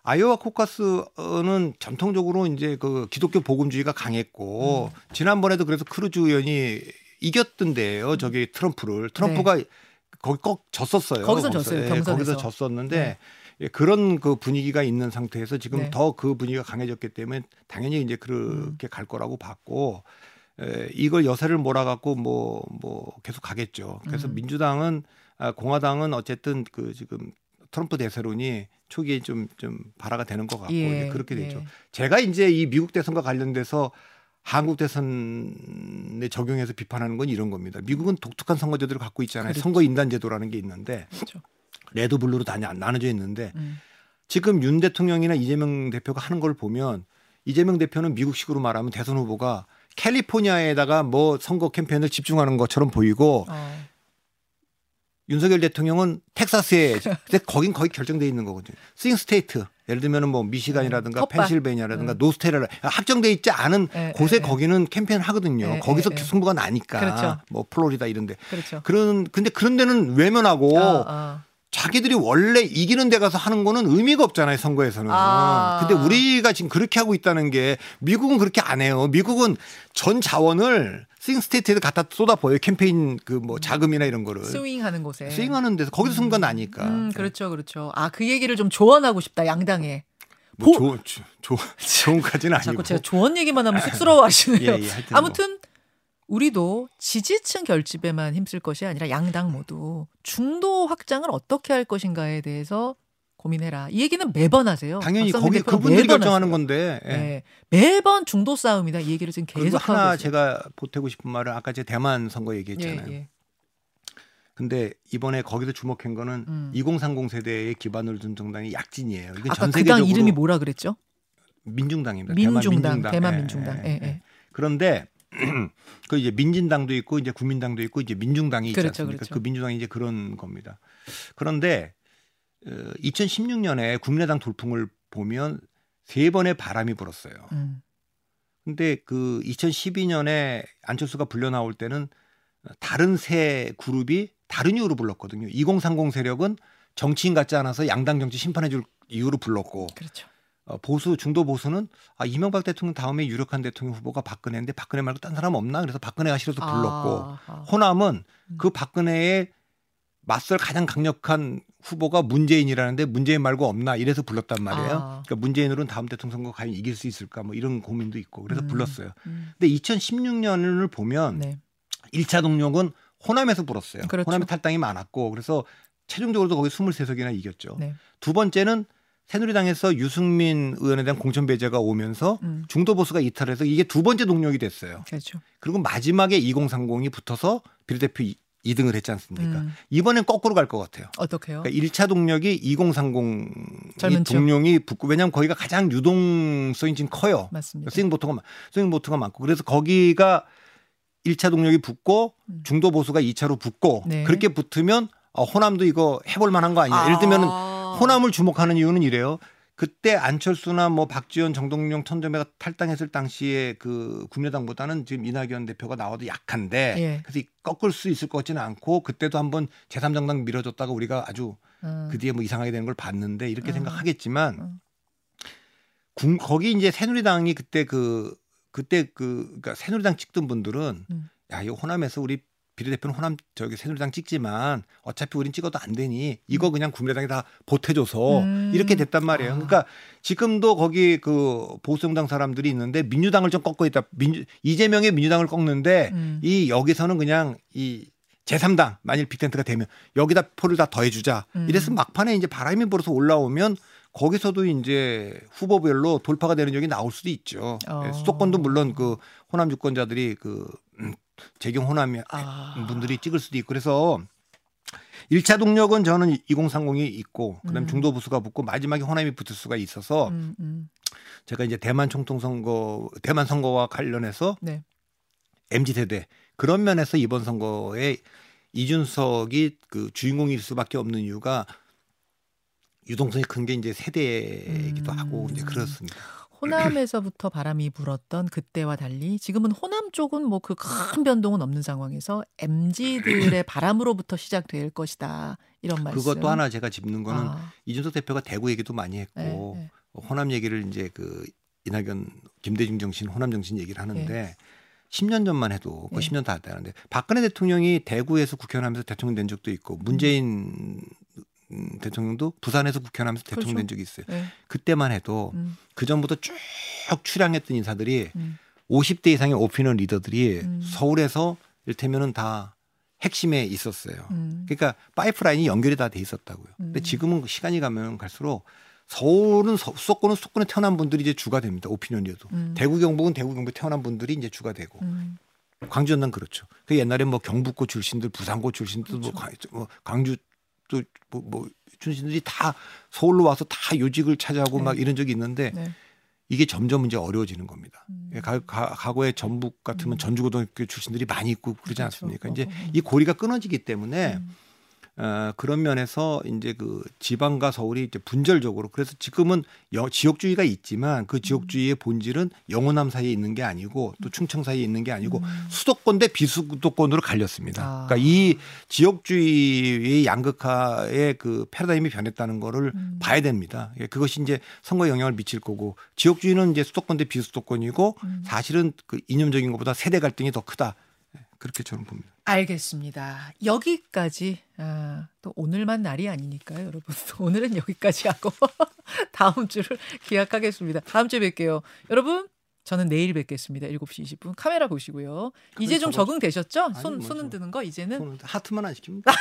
아이오와 코커스는 전통적으로 이제 그 기독교 복음주의가 강했고 음. 지난번에도 그래서 크루즈 의원이 이겼던데요. 저기 트럼프를. 트럼프가 네. 거기 꼭 졌었어요. 거기서 졌어요. 네, 경선에서. 거기서 졌었는데 네. 그런 그 분위기가 있는 상태에서 지금 네. 더 그 분위기가 강해졌기 때문에 당연히 이제 그렇게 음. 갈 거라고 봤고 에, 이걸 여세를 몰아갖고 뭐, 뭐 계속 가겠죠. 그래서 음. 민주당은 아, 공화당은 어쨌든 그 지금 트럼프 대세론이 초기에 좀, 좀 발화가 되는 것 같고 예, 이제 그렇게 되죠. 예. 제가 이제 이 미국 대선과 관련돼서 한국 대선에 적용해서 비판하는 건 이런 겁니다. 미국은 독특한 선거제도를 갖고 있잖아요. 그렇죠. 선거인단제도라는 게 있는데 그렇죠. 레드블루로 다 나눠져 있는데 음. 지금 윤 대통령이나 이재명 대표가 하는 걸 보면 이재명 대표는 미국식으로 말하면 대선 후보가 캘리포니아에다가 뭐 선거 캠페인을 집중하는 것처럼 보이고 어. 윤석열 대통령은 텍사스에 근데 거긴 거의 결정돼 있는 거거든요. 스윙 스테이트 예를 들면은 뭐 미시간이라든가 음, 펜실베니아라든가 음. 노스테라 합정돼 있지 않은 에, 곳에 에, 거기는 캠페인 하거든요. 에, 거기서 에, 승부가 나니까 그렇죠. 뭐 플로리다 이런데 그렇죠. 그런 근데 그런 데는 외면하고 아, 아. 자기들이 원래 이기는 데 가서 하는 거는 의미가 없잖아요. 선거에서는. 아. 근데 우리가 지금 그렇게 하고 있다는 게 미국은 그렇게 안 해요. 미국은 전 자원을 스윙 스테이트에서 갖다 쏟아부어요. 캠페인 그 뭐 자금이나 이런 거를. 스윙하는 곳에. 스윙하는 데서 거기서 승부가 음. 나니까. 음, 그렇죠. 그렇죠. 아, 그 얘기를 좀 조언하고 싶다. 양당에. 뭐 보... 조, 조, 조언까지는 아니고. 자꾸 제가 조언 얘기만 하면 쑥스러워하시네요. 예, 예, 아무튼. 뭐. 우리도 지지층 결집에만 힘쓸 것이 아니라 양당 모두 중도 확장을 어떻게 할 것인가에 대해서 고민해라. 이 얘기는 매번 하세요. 당연히 거기 그분들이 결정하는 하세요. 건데. 예. 네. 매번 중도 싸움이다. 이 얘기를 지금 계속하고 있어요. 하나 제가 보태고 싶은 말은 아까 제 대만 선거 얘기했잖아요. 예, 예. 근데 이번에 거기서 주목한 거는 음. 이공삼공 세대에 기반을 둔 정당이 약진이에요. 이건 아까 전 세계적으로 그 당 이름이 뭐라 그랬죠? 민중당입니다. 민중당. 대만 민중당. 대만 민중당. 예, 예. 예. 그런데 그 이제 민진당도 있고 이제 국민당도 있고 이제 민중당이 있지 않습니까? 그렇죠, 그렇죠. 그 민주당이 이제 그런 겁니다. 그런데 이천십육 년에 국민의당 돌풍을 보면 세 번의 바람이 불었어요. 그런데 음. 그 이천십이 년에 안철수가 불려 나올 때는 다른 세 그룹이 다른 이유로 불렀거든요. 이공삼공 세력은 정치인 같지 않아서 양당 정치 심판해 줄 이유로 불렀고. 그렇죠. 보수 중도 보수는 아, 이명박 대통령 다음에 유력한 대통령 후보가 박근혜인데 박근혜 말고 딴 사람 없나 그래서 박근혜가 싫어서 불렀고 아, 아. 호남은 그 박근혜에 맞설 가장 강력한 후보가 문재인이라는데 문재인 말고 없나 이래서 불렀단 말이에요. 아. 그러니까 문재인으로는 다음 대통령 선거 과연 이길 수 있을까 뭐 이런 고민도 있고 그래서 음, 불렀어요. 음. 근데 이천십육 년을 보면 네. 일 차 동력은 호남에서 불었어요. 그렇죠. 호남에 탈당이 많았고 그래서 최종적으로도 거기 이십삼 석이나 이겼죠. 네. 두 번째는 새누리당에서 유승민 의원에 대한 공천 배제가 오면서 음. 중도 보수가 이탈해서 이게 두 번째 동력이 됐어요. 그렇죠. 그리고 마지막에 이공삼공이 붙어서 비례대표 이 등을 했지 않습니까? 음. 이번엔 거꾸로 갈 것 같아요. 어떻게요? 그러니까 일 차 동력이 이공삼공 동력이 붙고 왜냐하면 거기가 가장 유동성이 지금 커요. 맞습니다. 스윙 보트가 스윙 보트가 많고 그래서 거기가 일 차 동력이 붙고 중도 보수가 이 차로 붙고 네. 그렇게 붙으면 어, 호남도 이거 해볼 만한 거 아니냐? 아. 예를 들면은. 호남을 주목하는 이유는 이래요. 그때 안철수나 뭐 박지원, 정동영, 천정배가 탈당했을 당시에 그 국민의당보다는 지금 이낙연 대표가 나와도 약한데 예. 그래서 꺾을 수 있을 것 같지는 않고 그때도 한번 제삼 정당 밀어줬다가 우리가 아주 음. 그 뒤에 뭐 이상하게 되는 걸 봤는데 이렇게 음. 생각하겠지만 음. 구, 거기 이제 새누리당이 그때 그 그때 그 그러니까 새누리당 찍던 분들은 음. 야, 이 호남에서 우리 비례대표는 호남 저기 새누리당 찍지만 어차피 우린 찍어도 안 되니 이거 그냥 국민의당에 다 보태줘서 음. 이렇게 됐단 말이에요. 아. 그러니까 지금도 거기 그 보수정당 사람들이 있는데 민주당을 좀 꺾고 있다. 민주, 이재명의 민주당을 꺾는데 음. 이 여기서는 그냥 이 제삼 당 만일 빅텐트가 되면 여기다 표를 다 더해주자. 음. 이래서 막판에 이제 바람이 불어서 올라오면 거기서도 이제 후보별로 돌파가 되는 적이 나올 수도 있죠. 어. 수도권도 물론 그 호남 유권자들이 그 재경 호남 아. 분들이 찍을 수도 있고 그래서 일 차 동력은 저는 이공삼공이 있고 그다음 음. 중도 보수가 붙고 마지막에 호남이 붙을 수가 있어서 음, 음. 제가 이제 대만 총통 선거 대만 선거와 관련해서 네. 엠지 세대 그런 면에서 이번 선거에 이준석이 그 주인공일 수밖에 없는 이유가 유동성이 큰 게 이제 세대이기도 음. 하고 이제 그렇습니다. 호남에서부터 바람이 불었던 그때와 달리 지금은 호남 쪽은 뭐 그 큰 변동은 없는 상황에서 엠지들의 바람으로부터 시작될 것이다. 이런 말씀. 그것도 하나 제가 짚는 거는 아. 이준석 대표가 대구 얘기도 많이 했고 네, 네. 호남 얘기를 이제 그 이낙연 김대중 정신 호남 정신 얘기를 하는데 네. 십 년 전만 해도 거의 네. 십 년 다 안 되는데 박근혜 대통령이 대구에서 국회의원하면서 대통령 된 적도 있고 문재인 음. 음, 대통령도 부산에서 국회의원하면서 대통령 그렇죠. 된 적이 있어요. 네. 그때만 해도 음. 그전부터 쭉 출항했던 인사들이 음. 오십 대 이상의 오피니언 리더들이 음. 서울에서 이를테면은 다 핵심에 있었어요. 음. 그러니까 파이프라인이 연결이 다 돼 있었다고요. 음. 근데 지금은 시간이 가면 갈수록 서울은 수도권은 수도권에 태어난 분들이 이제 주가 됩니다. 오피니언 리더도. 음. 대구 경북은 대구 경북에 태어난 분들이 이제 주가 되고. 음. 광주 전남 그렇죠. 그 옛날에 뭐 경북고 출신들, 부산고 출신들, 그렇죠. 뭐 광주 또 뭐 뭐 출신들이 다 서울로 와서 다 요직을 차지하고 네. 막 이런 적이 있는데 네. 이게 점점 이제 어려워지는 겁니다. 음. 가, 가, 과거에 전북 같으면 음. 전주고등학교 출신들이 많이 있고 그러지 않습니까? 그렇죠. 이제 음. 이 고리가 끊어지기 때문에 음. 어, 그런 면에서 이제 그 지방과 서울이 이제 분절적으로 그래서 지금은 여, 지역주의가 있지만 그 지역주의의 본질은 영호남 사이에 있는 게 아니고 또 충청 사이에 있는 게 아니고 음. 수도권 대 비수도권으로 갈렸습니다. 아. 그러니까 이 지역주의의 양극화의 그 패러다임이 변했다는 거를 음. 봐야 됩니다. 그것이 이제 선거에 영향을 미칠 거고 지역주의는 이제 수도권 대 비수도권이고 음. 사실은 그 이념적인 것보다 세대 갈등이 더 크다. 그렇게 저는 봅니다. 알겠습니다. 여기까지 아, 또 오늘만 날이 아니니까요, 여러분. 오늘은 여기까지 하고 다음 주를 기약하겠습니다. 다음 주에 뵐게요. 여러분, 저는 내일 뵙겠습니다. 일곱 시 이십 분 카메라 보시고요. 이제 좀 적응되셨죠? 손, 손은 드는 거 이제는? 하트만 안 시킵니다.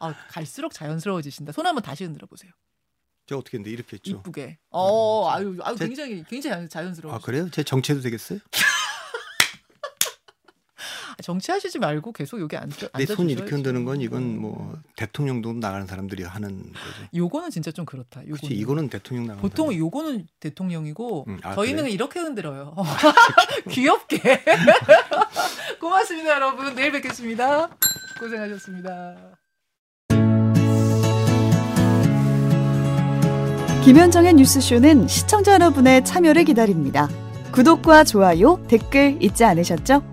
아, 갈수록 자연스러워지신다. 손 한번 다시 흔들어 보세요. 제가 어떻게 했는데 이렇게 했죠? 이쁘게. 어, 음, 아유, 아유 제, 굉장히, 굉장히 자연스러워지신다. 아, 그래요? 제 정체도 되겠어요? 정치하시지 말고 계속 여기 앉아. 내 손 이렇게 흔드는 건 이건 뭐 대통령도 나가는 사람들이 하는 거죠. 요거는 진짜 좀 그렇다. 요거는. 그렇지, 이거는 대통령 나가는. 보통 사람. 요거는 대통령이고 음, 아, 저희는 그래? 이렇게 흔들어요. 귀엽게. 고맙습니다, 여러분. 내일 뵙겠습니다. 고생하셨습니다. 김현정의 뉴스쇼는 시청자 여러분의 참여를 기다립니다. 구독과 좋아요, 댓글 잊지 않으셨죠?